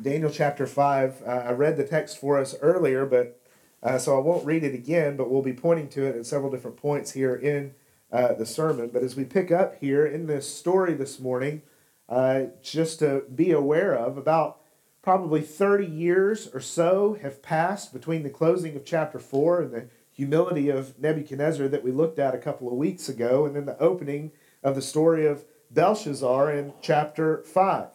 Daniel chapter 5. I read the text for us earlier, but so I won't read it again, but we'll be pointing to it at several different points here in the sermon. But as we pick up here in this story this morning, just to be aware of, about probably 30 years or so have passed between the closing of chapter 4 and the humility of Nebuchadnezzar that we looked at a couple of weeks ago, and then the opening of the story of Belshazzar in chapter 5.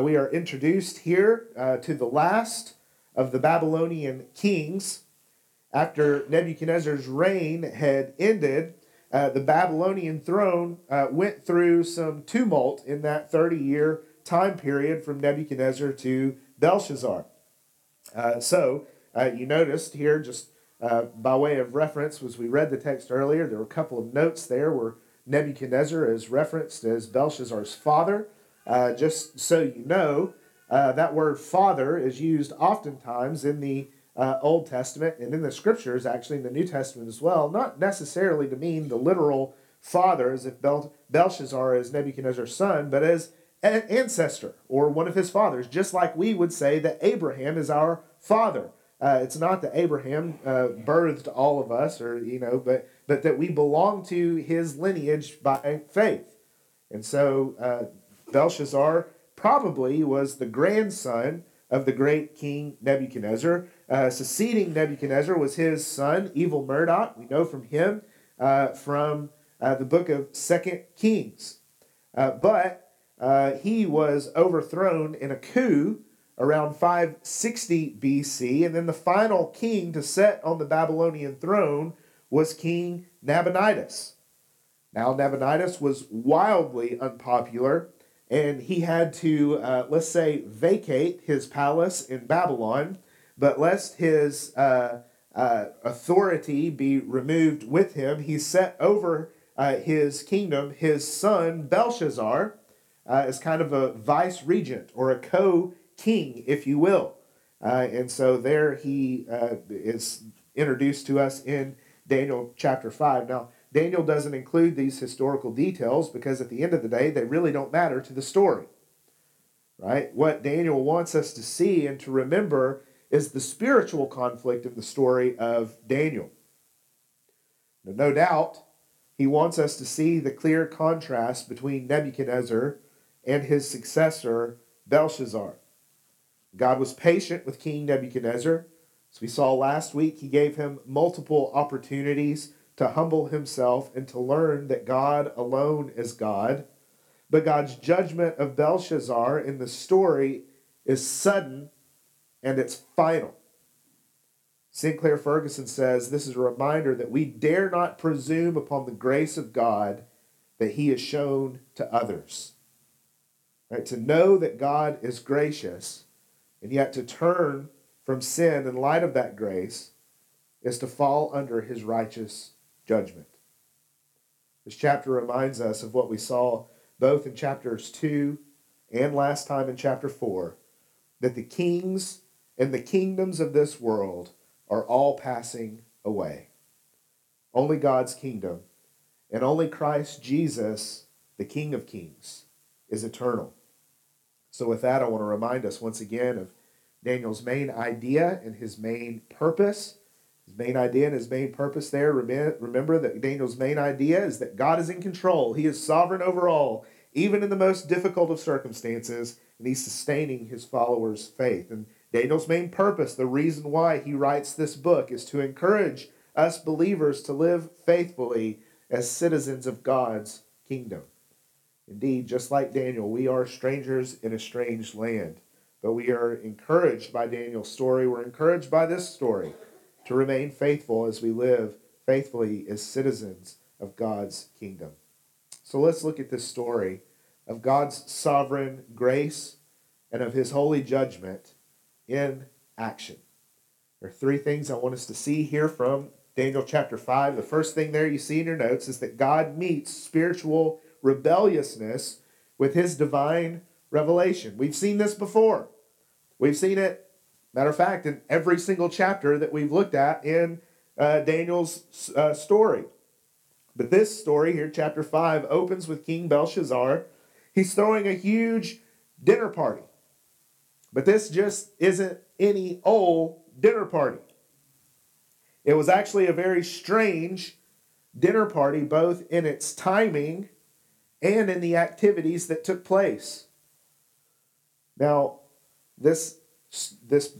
We are introduced here to the last of the Babylonian kings. After Nebuchadnezzar's reign had ended, the Babylonian throne went through some tumult in that 30-year time period from Nebuchadnezzar to Belshazzar. So you noticed here, just by way of reference, as we read the text earlier, there were a couple of notes there where Nebuchadnezzar is referenced as Belshazzar's father. Just so you know, that word father is used oftentimes in the Old Testament and in the Scriptures, actually in the New Testament as well, not necessarily to mean the literal father as if Belshazzar is Nebuchadnezzar's son, but as an ancestor or one of his fathers, just like we would say that Abraham is our father. It's not that Abraham birthed all of us, or but that we belong to his lineage by faith. And so Belshazzar probably was the grandson of the great king Nebuchadnezzar. Succeeding Nebuchadnezzar was his son, Evil-Merodach. We know from him from the book of 2 Kings. But he was overthrown in a coup around 560 BC. And then the final king to sit on the Babylonian throne was King Nabonidus. Now, Nabonidus was wildly unpopular, and he had to, let's say, vacate his palace in Babylon, but lest his authority be removed with him, he set over his kingdom his son Belshazzar as kind of a vice regent or a co-king, if you will. And so there he is introduced to us in Daniel chapter 5. Now, Daniel doesn't include these historical details because at the end of the day, they really don't matter to the story, right? What Daniel wants us to see and to remember is the spiritual conflict of the story of Daniel. No doubt, he wants us to see the clear contrast between Nebuchadnezzar and his successor, Belshazzar. God was patient with King Nebuchadnezzar. As we saw last week, he gave him multiple opportunities to humble himself and to learn that God alone is God. But God's judgment of Belshazzar in the story is sudden and it's final. Sinclair Ferguson says, this is a reminder that we dare not presume upon the grace of God that he has shown to others. Right? To know that God is gracious and yet to turn from sin in light of that grace is to fall under his righteous judgment. This chapter reminds us of what we saw both in chapters 2 and last time in chapter 4, that the kings and the kingdoms of this world are all passing away. Only God's kingdom and only Christ Jesus, the King of Kings, is eternal. So with that, I want to remind us once again of Daniel's main idea and his main purpose. His main idea and his main purpose there, remember that Daniel's main idea is that God is in control. He is sovereign over all, even in the most difficult of circumstances, and he's sustaining his followers' faith. And Daniel's main purpose, the reason why he writes this book, is to encourage us believers to live faithfully as citizens of God's kingdom. Indeed, just like Daniel, we are strangers in a strange land, but we are encouraged by Daniel's story. We're encouraged by this story to remain faithful as we live faithfully as citizens of God's kingdom. So let's look at this story of God's sovereign grace and of his holy judgment in action. There are three things I want us to see here from Daniel chapter 5. The first thing there you see in your notes is that God meets spiritual rebelliousness with his divine revelation. We've seen this before. We've seen it, matter of fact, in every single chapter that we've looked at in Daniel's story. But this story here, chapter 5, opens with King Belshazzar. He's throwing a huge dinner party. But this just isn't any old dinner party. It was actually a very strange dinner party, both in its timing and in the activities that took place. Now, this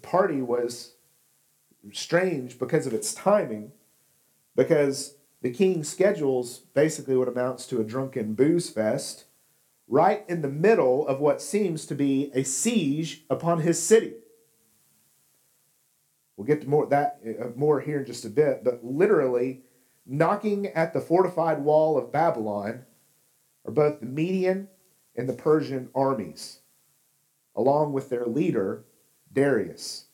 party was strange because of its timing, because the king schedules basically what amounts to a drunken booze fest right in the middle of what seems to be a siege upon his city. We'll get to more here in just a bit, but literally knocking at the fortified wall of Babylon are both the Median and the Persian armies, along with their leader, Darius.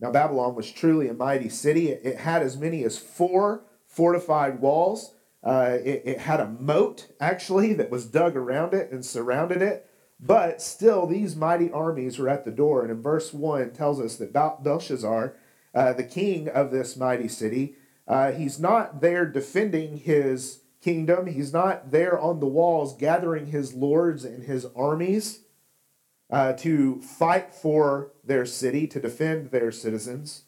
Now, Babylon was truly a mighty city. It had as many as 4 fortified walls. It had a moat, actually, that was dug around it and surrounded it. But still, these mighty armies were at the door. And in verse 1 tells us that Belshazzar, the king of this mighty city, he's not there defending his kingdom. He's not there on the walls gathering his lords and his armies to fight for their city, to defend their citizens.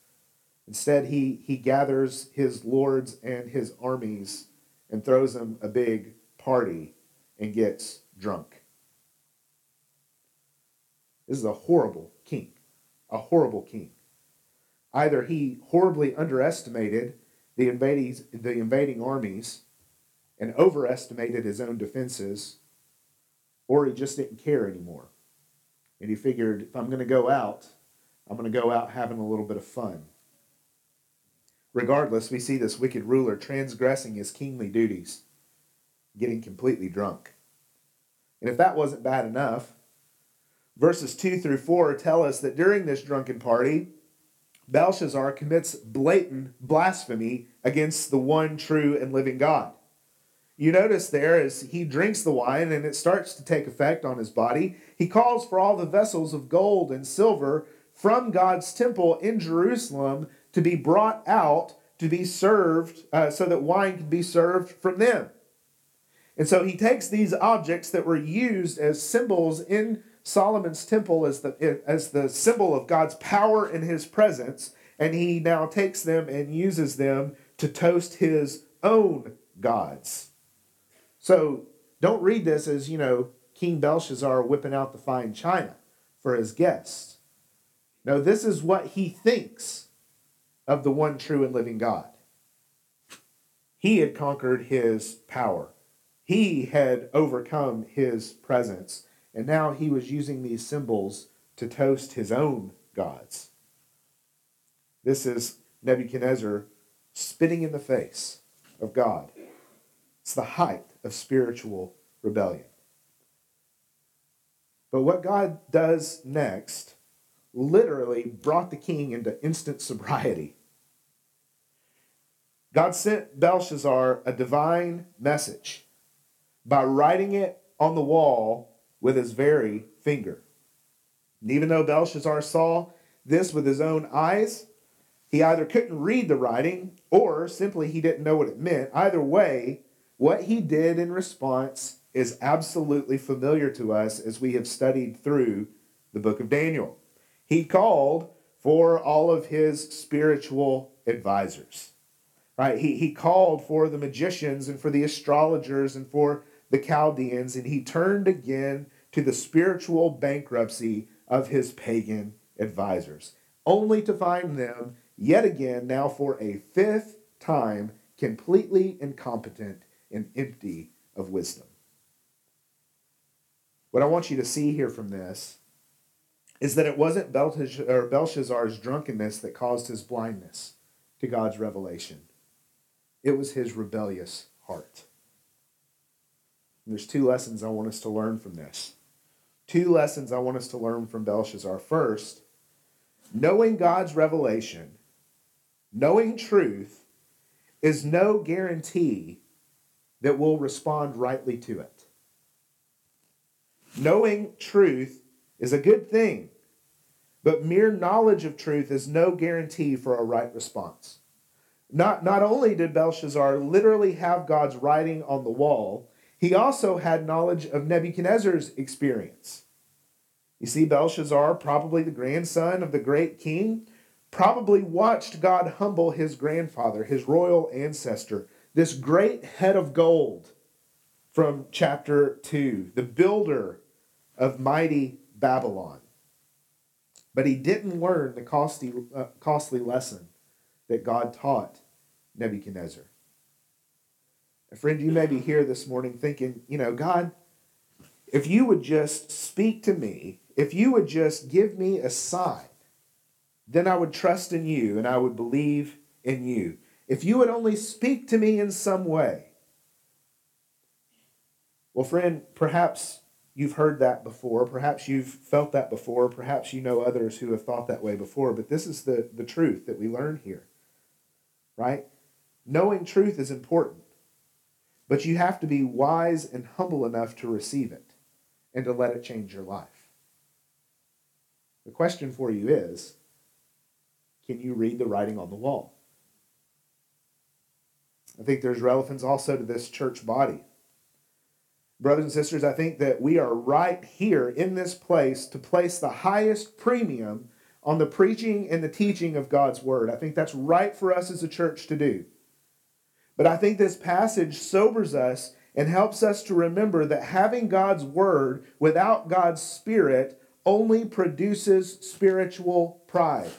Instead, he gathers his lords and his armies and throws them a big party and gets drunk. This is a horrible king. A horrible king. Either he horribly underestimated the invading armies and overestimated his own defenses, or he just didn't care anymore. And he figured, if I'm going to go out, I'm going to go out having a little bit of fun. Regardless, we see this wicked ruler transgressing his kingly duties, getting completely drunk. And if that wasn't bad enough, verses 2 through 4 tell us that during this drunken party, Belshazzar commits blatant blasphemy against the one true and living God. You notice there as he drinks the wine and it starts to take effect on his body, he calls for all the vessels of gold and silver from God's temple in Jerusalem to be brought out to be served so that wine can be served from them. And so he takes these objects that were used as symbols in Solomon's temple as the symbol of God's power and his presence, and he now takes them and uses them to toast his own gods. So don't read this as, King Belshazzar whipping out the fine china for his guests. No, this is what he thinks of the one true and living God. He had conquered his power. He had overcome his presence. And now he was using these symbols to toast his own gods. This is Nebuchadnezzar spitting in the face of God. It's the height of spiritual rebellion. But what God does next literally brought the king into instant sobriety. God sent Belshazzar a divine message by writing it on the wall with his very finger. And even though Belshazzar saw this with his own eyes, he either couldn't read the writing or simply he didn't know what it meant. Either way, what he did in response is absolutely familiar to us as we have studied through the book of Daniel. He called for all of his spiritual advisors. Right? He called for the magicians and for the astrologers and for the Chaldeans, and he turned again to the spiritual bankruptcy of his pagan advisors, only to find them yet again, now for a 5th time, completely incompetent and empty of wisdom. What I want you to see here from this is that it wasn't Belshazzar's drunkenness that caused his blindness to God's revelation. It was his rebellious heart. And there's 2 lessons I want us to learn from this. 2 lessons I want us to learn from Belshazzar. First, knowing God's revelation, knowing truth, is no guarantee that we'll respond rightly to it. Knowing truth is a good thing, but mere knowledge of truth is no guarantee for a right response. Not only did Belshazzar literally have God's writing on the wall, he also had knowledge of Nebuchadnezzar's experience. You see, Belshazzar, probably the grandson of the great king, probably watched God humble his grandfather, his royal ancestor, this great head of gold from chapter 2, the builder of mighty Babylon. But he didn't learn the costly lesson that God taught Nebuchadnezzar. A friend, you may be here this morning thinking, you know, God, if you would just speak to me, if you would just give me a sign, then I would trust in you and I would believe in you. If you would only speak to me in some way. Well, friend, perhaps you've heard that before. Perhaps you've felt that before. Perhaps you know others who have thought that way before. But this is the truth that we learn here, right? Knowing truth is important. But you have to be wise and humble enough to receive it and to let it change your life. The question for you is, can you read the writing on the wall? I think there's relevance also to this church body. Brothers and sisters, I think that we are right here in this place to place the highest premium on the preaching and the teaching of God's word. I think that's right for us as a church to do. But I think this passage sobers us and helps us to remember that having God's word without God's spirit only produces spiritual pride.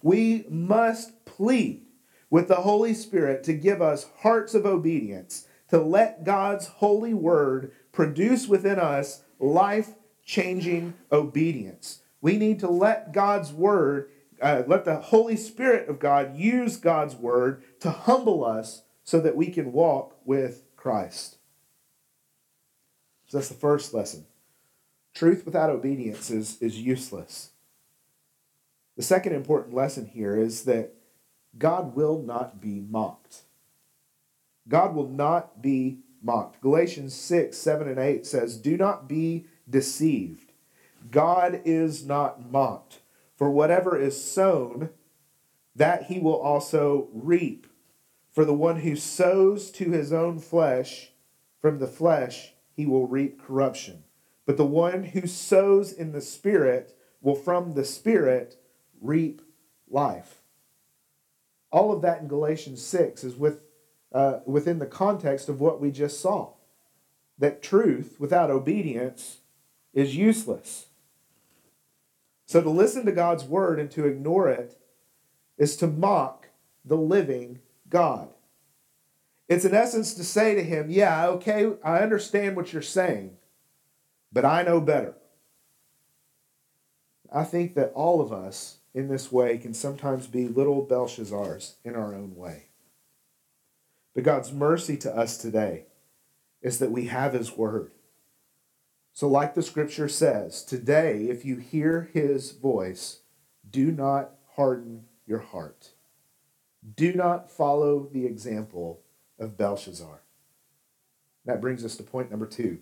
We must plead with the Holy Spirit to give us hearts of obedience, to let God's holy word produce within us life-changing obedience. We need to let God's word, let the Holy Spirit of God use God's word to humble us so that we can walk with Christ. So that's the first lesson. Truth without obedience is useless. The second important lesson here is that God will not be mocked. God will not be mocked. Galatians 6, 7, and 8 says, "Do not be deceived. God is not mocked. For whatever is sown, that he will also reap. For the one who sows to his own flesh, from the flesh he will reap corruption. But the one who sows in the Spirit will from the Spirit reap life." All of that in Galatians 6 is within the context of what we just saw. That truth without obedience is useless. So to listen to God's word and to ignore it is to mock the living God. It's in essence to say to him, yeah, okay, I understand what you're saying, but I know better. I think that all of us in this way can sometimes be little Belshazzars in our own way. But God's mercy to us today is that we have his word. So like the scripture says, today if you hear his voice, do not harden your heart. Do not follow the example of Belshazzar. That brings us to point number 2.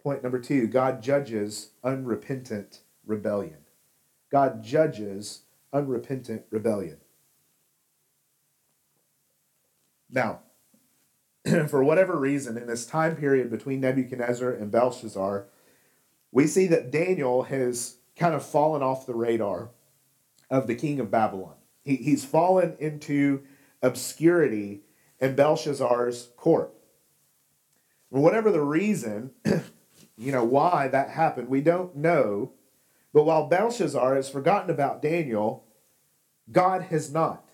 Point number 2, God judges unrepentant rebellion. God judges unrepentant rebellion. Now, for whatever reason, in this time period between Nebuchadnezzar and Belshazzar, we see that Daniel has kind of fallen off the radar of the king of Babylon. He's fallen into obscurity in Belshazzar's court. And whatever the reason, you know, why that happened, we don't know. But while Belshazzar has forgotten about Daniel, God has not.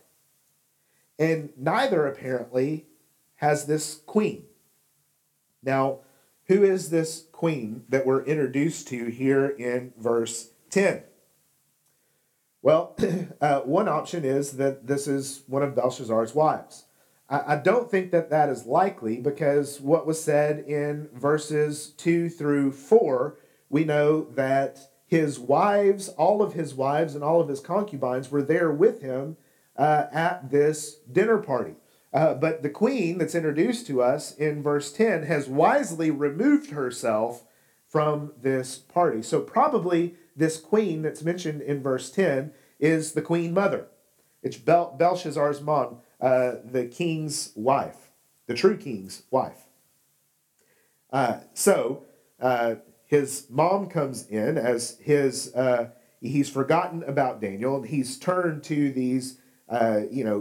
And neither, apparently, has this queen. Now, who is this queen that we're introduced to here in verse 10? Well, one option is that this is one of Belshazzar's wives. I don't think that that is likely because what was said in verses 2 through 4, we know that his wives, all of his wives and all of his concubines were there with him at this dinner party. But the queen that's introduced to us in verse 10 has wisely removed herself from this party. So probably this queen that's mentioned in verse 10 is the queen mother. It's Belshazzar's mom, the king's wife, the true king's wife. So his mom comes in as his, he's forgotten about Daniel, and he's turned to these,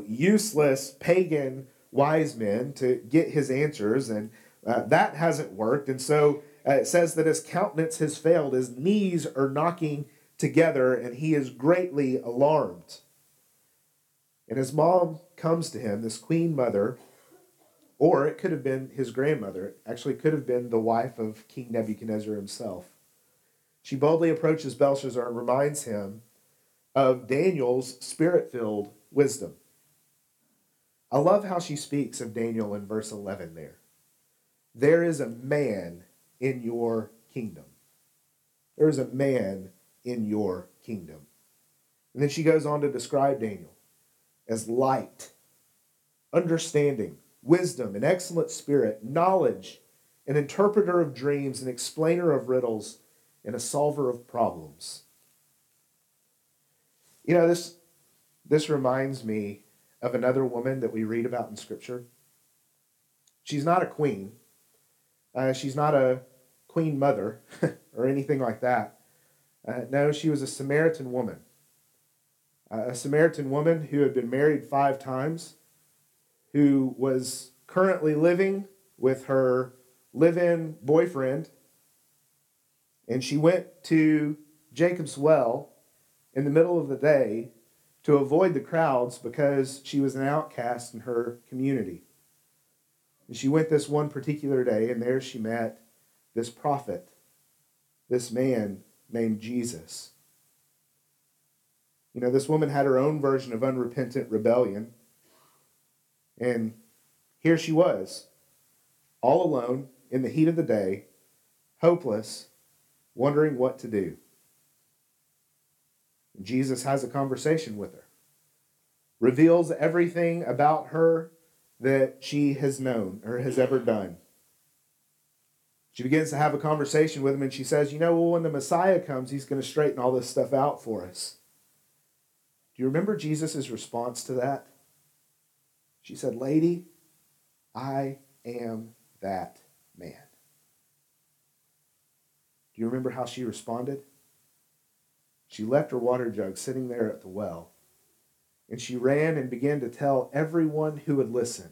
useless pagan wise men to get his answers, and that hasn't worked. And so it says that his countenance has failed, his knees are knocking together, and he is greatly alarmed. And his mom comes to him, this queen mother, or it could have been his grandmother. It actually could have been the wife of King Nebuchadnezzar himself. She boldly approaches Belshazzar and reminds him of Daniel's spirit-filled wisdom. I love how she speaks of Daniel in verse 11 there. There is a man in your kingdom. There is a man in your kingdom. And then she goes on to describe Daniel as light, understanding, wisdom, an excellent spirit, knowledge, an interpreter of dreams, an explainer of riddles, and a solver of problems. You know, this reminds me of another woman that we read about in Scripture. She's not a queen. She's not a queen mother or anything like that. No, she was a Samaritan woman. A Samaritan woman who had been married 5 times, who was currently living with her live-in boyfriend, and she went to Jacob's well in the middle of the day to avoid the crowds because she was an outcast in her community. And she went this one particular day, and there she met this prophet, this man named Jesus. You know, this woman had her own version of unrepentant rebellion. And here she was, all alone, in the heat of the day, hopeless, wondering what to do. And Jesus has a conversation with her, reveals everything about her that she has known or has ever done. She begins to have a conversation with him, and she says, when the Messiah comes, he's going to straighten all this stuff out for us. Do you remember Jesus' response to that? She said, "Lady, I am that man." Do you remember how she responded? She left her water jug sitting there at the well, and she ran and began to tell everyone who would listen,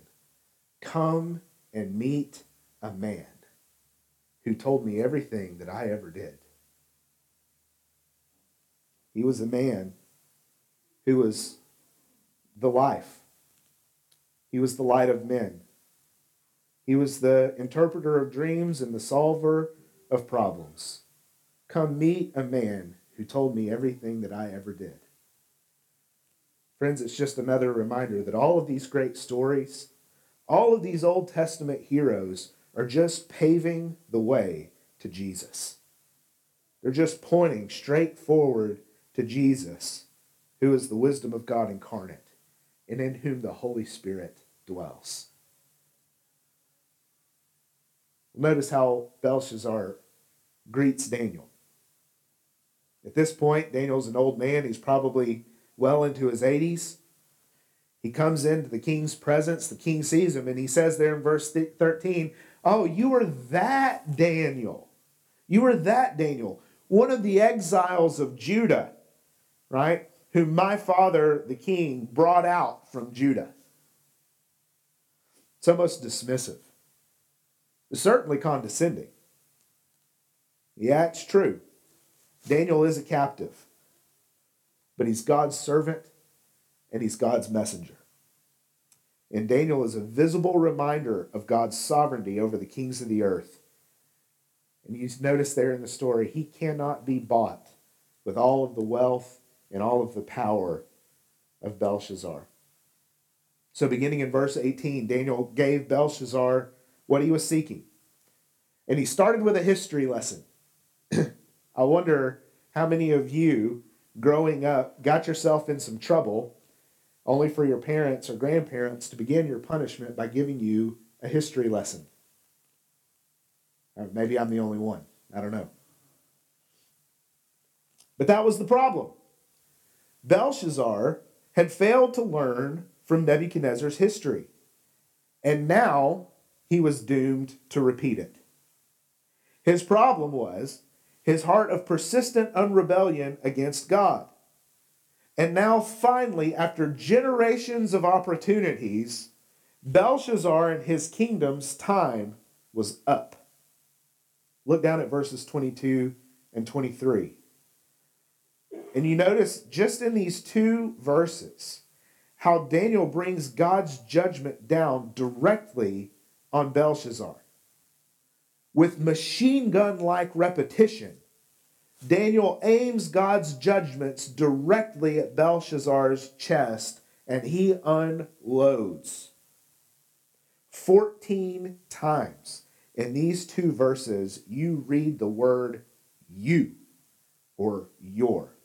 "Come and meet a man who told me everything that I ever did." He was a man who was the life. He was the light of men. He was the interpreter of dreams and the solver of problems. Come meet a man who told me everything that I ever did. Friends, it's just another reminder that all of these great stories, all of these Old Testament heroes are just paving the way to Jesus. They're just pointing straight forward to Jesus, who is the wisdom of God incarnate, and in whom the Holy Spirit dwells. Notice how Belshazzar greets Daniel. At this point, Daniel's an old man. He's probably well into his 80s. He comes into the king's presence. The king sees him, and he says there in verse 13, "Oh, you were that Daniel. You were that Daniel, one of the exiles of Judah," right? "Whom my father, the king, brought out from Judah." It's almost dismissive. It's certainly condescending. Yeah, it's true. Daniel is a captive. But he's God's servant, and he's God's messenger. And Daniel is a visible reminder of God's sovereignty over the kings of the earth. And you notice there in the story, he cannot be bought with all of the wealth and all of the power of Belshazzar. So beginning in verse 18, Daniel gave Belshazzar what he was seeking. And he started with a history lesson. I wonder how many of you growing up got yourself in some trouble only for your parents or grandparents to begin your punishment by giving you a history lesson. Or maybe I'm the only one. I don't know. But that was the problem. Belshazzar had failed to learn from Nebuchadnezzar's history, and now he was doomed to repeat it. His problem was his heart of persistent unrebellion against God. And now finally, after generations of opportunities, Belshazzar and his kingdom's time was up. Look down at verses 22 and 23. And you notice just in these two verses how Daniel brings God's judgment down directly on Belshazzar. With machine gun-like repetition, Daniel aims God's judgments directly at Belshazzar's chest, and he unloads 14 times. In these two verses, you read the word you or your.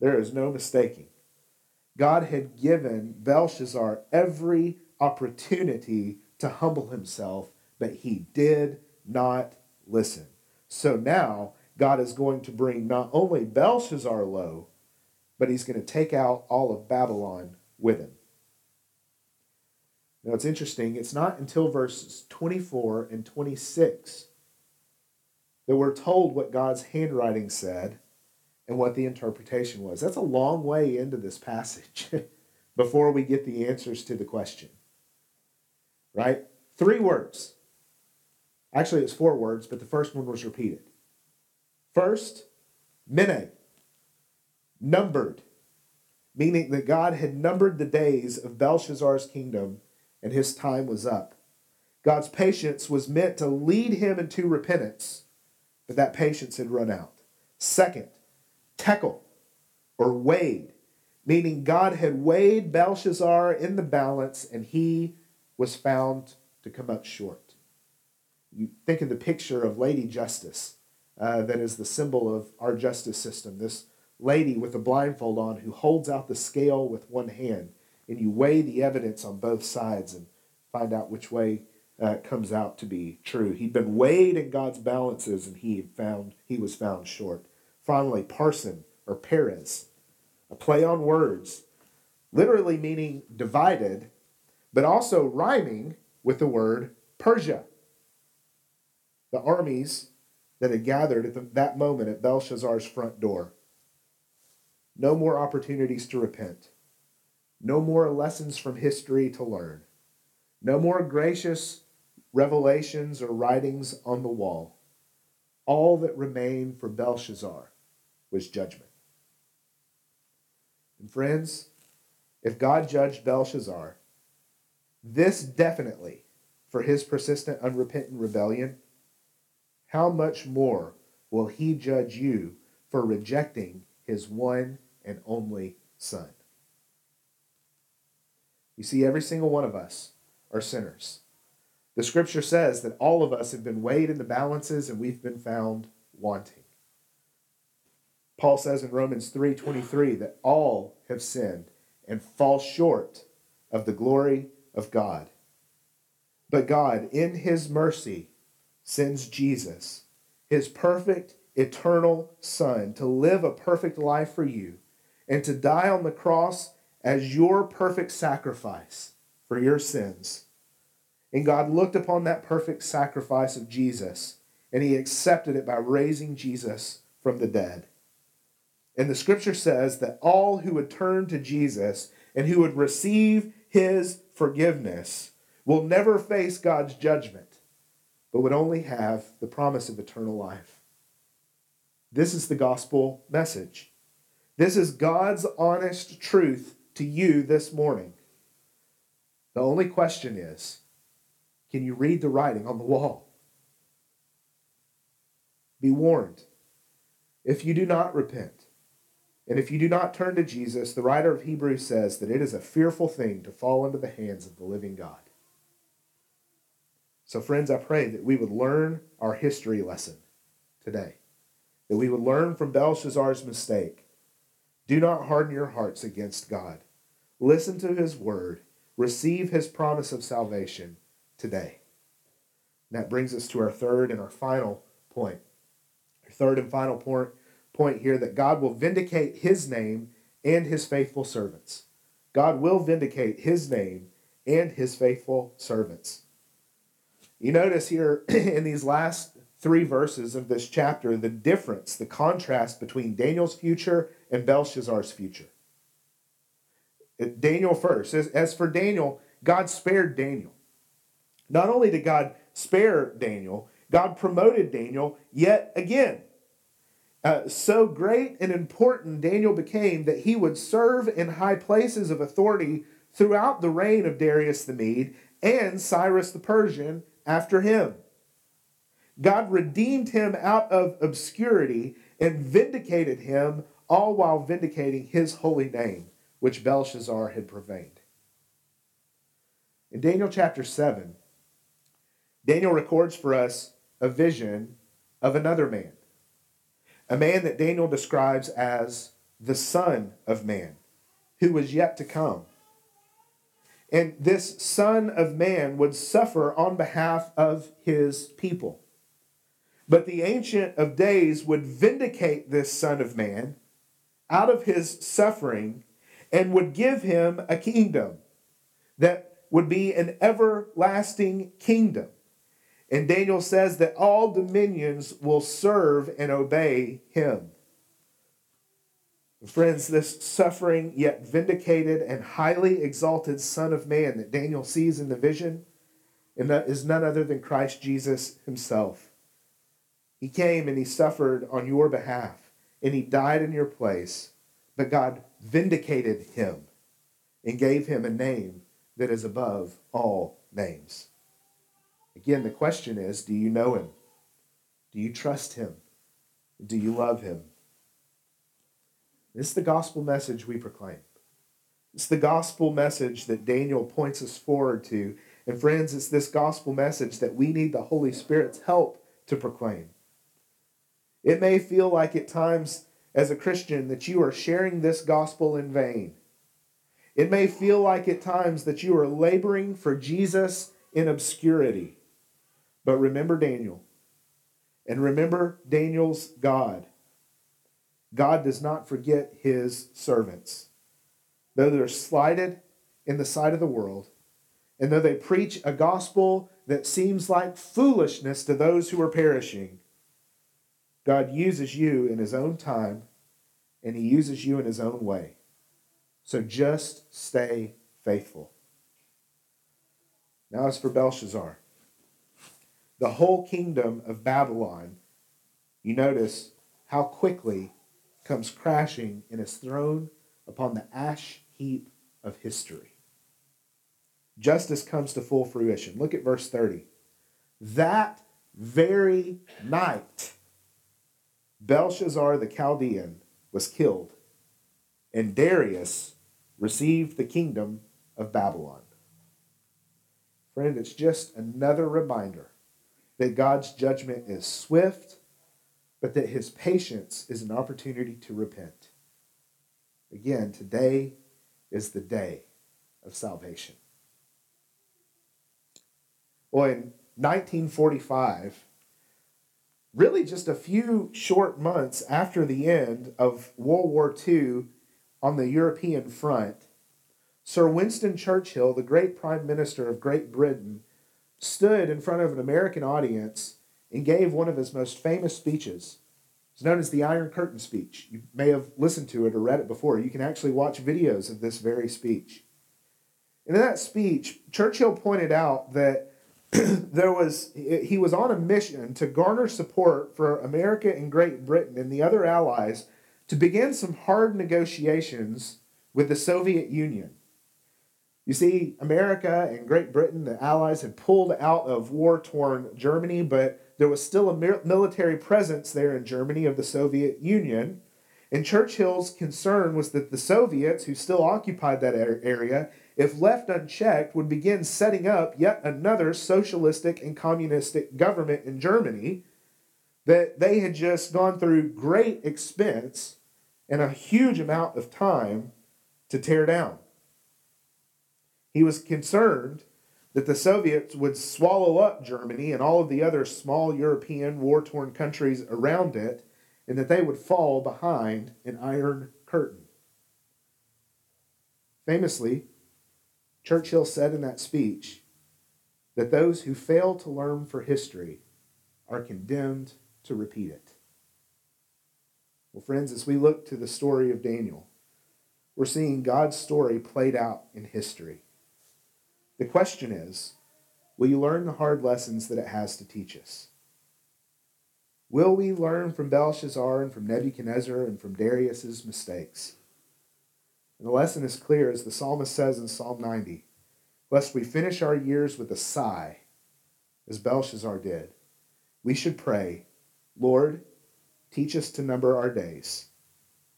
There is no mistaking. God had given Belshazzar every opportunity to humble himself, but he did not listen. So now God is going to bring not only Belshazzar low, but he's going to take out all of Babylon with him. Now it's interesting, it's not until verses 24 and 26 that we're told what God's handwriting said and what the interpretation was. That's a long way into this passage before we get the answers to the question. Right? 3 words. Actually, it's 4 words, but the first one was repeated. First, Mene, numbered, meaning that God had numbered the days of Belshazzar's kingdom and his time was up. God's patience was meant to lead him into repentance, but that patience had run out. Second, Tekel, or weighed, meaning God had weighed Belshazzar in the balance and he was found to come up short. You think of the picture of Lady Justice, that is the symbol of our justice system. This lady with a blindfold on who holds out the scale with one hand, and you weigh the evidence on both sides and find out which way comes out to be true. He'd been weighed in God's balances, and he was found short. Finally, Parsin or Peres, a play on words, literally meaning divided, but also rhyming with the word Persia. The armies that had gathered at that moment at Belshazzar's front door. No more opportunities to repent. No more lessons from history to learn. No more gracious revelations or writings on the wall. All that remained for Belshazzar was judgment. And friends, if God judged Belshazzar, this definitely for his persistent, unrepentant rebellion, how much more will he judge you for rejecting his one and only Son? You see, every single one of us are sinners. The scripture says that all of us have been weighed in the balances and we've been found wanting. Paul says in Romans 3:23 that all have sinned and fall short of the glory of God. But God, in his mercy, sends Jesus, his perfect, eternal Son, to live a perfect life for you and to die on the cross as your perfect sacrifice for your sins. And God looked upon that perfect sacrifice of Jesus and he accepted it by raising Jesus from the dead. And the scripture says that all who would turn to Jesus and who would receive his forgiveness will never face God's judgment, but would only have the promise of eternal life. This is the gospel message. This is God's honest truth to you this morning. The only question is, can you read the writing on the wall? Be warned. If you do not repent, and if you do not turn to Jesus, the writer of Hebrews says that it is a fearful thing to fall into the hands of the living God. So friends, I pray that we would learn our history lesson today, that we would learn from Belshazzar's mistake. Do not harden your hearts against God. Listen to his word. Receive his promise of salvation today. And that brings us to our third and our final point. Our third and final point here, that God will vindicate his name and his faithful servants. God will vindicate his name and his faithful servants. You notice here in these last three verses of this chapter, the difference, the contrast between Daniel's future and Belshazzar's future. Daniel first. As for Daniel, God spared Daniel. Not only did God spare Daniel, God promoted Daniel yet again. So great and important Daniel became that he would serve in high places of authority throughout the reign of Darius the Mede and Cyrus the Persian after him. God redeemed him out of obscurity and vindicated him, all while vindicating his holy name, which Belshazzar had profaned. In Daniel chapter 7, Daniel records for us a vision of another man, a man that Daniel describes as the Son of Man, who was yet to come. And this Son of Man would suffer on behalf of his people. But the Ancient of Days would vindicate this Son of Man out of his suffering and would give him a kingdom that would be an everlasting kingdom. And Daniel says that all dominions will serve and obey him. Friends, this suffering yet vindicated and highly exalted Son of Man that Daniel sees in the vision is none other than Christ Jesus himself. He came and he suffered on your behalf and he died in your place, but God vindicated him and gave him a name that is above all names. Again, the question is, do you know him? Do you trust him? Do you love him? This is the gospel message we proclaim. It's the gospel message that Daniel points us forward to. And friends, it's this gospel message that we need the Holy Spirit's help to proclaim. It may feel like at times as a Christian that you are sharing this gospel in vain. It may feel like at times that you are laboring for Jesus in obscurity. But remember Daniel. And remember Daniel's God. God does not forget his servants. Though they're slighted in the sight of the world, and though they preach a gospel that seems like foolishness to those who are perishing, God uses you in his own time, and he uses you in his own way. So just stay faithful. Now as for Belshazzar, the whole kingdom of Babylon, you notice how quickly comes crashing and is thrown upon the ash heap of history. Justice comes to full fruition. Look at verse 30. That very night, Belshazzar the Chaldean was killed, and Darius received the kingdom of Babylon. Friend, it's just another reminder that God's judgment is swift, but that his patience is an opportunity to repent. Again, today is the day of salvation. Well, in 1945, really just a few short months after the end of World War II on the European front, Sir Winston Churchill, the great Prime Minister of Great Britain, stood in front of an American audience and gave one of his most famous speeches. It's known as the Iron Curtain speech. You may have listened to it or read it before. You can actually watch videos of this very speech. And in that speech, Churchill pointed out that he was on a mission to garner support for America and Great Britain and the other allies to begin some hard negotiations with the Soviet Union. You see, America and Great Britain, the Allies, had pulled out of war-torn Germany, but there was still a military presence there in Germany of the Soviet Union. And Churchill's concern was that the Soviets, who still occupied that area, if left unchecked, would begin setting up yet another socialistic and communistic government in Germany that they had just gone through great expense and a huge amount of time to tear down. He was concerned that the Soviets would swallow up Germany and all of the other small European war-torn countries around it, and that they would fall behind an Iron Curtain. Famously, Churchill said in that speech that those who fail to learn from history are condemned to repeat it. Well, friends, as we look to the story of Daniel, we're seeing God's story played out in history. The question is, will you learn the hard lessons that it has to teach us? Will we learn from Belshazzar and from Nebuchadnezzar and from Darius's mistakes? And the lesson is clear, as the psalmist says in Psalm 90, lest we finish our years with a sigh, as Belshazzar did, we should pray, Lord, teach us to number our days,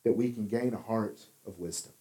that we can gain a heart of wisdom.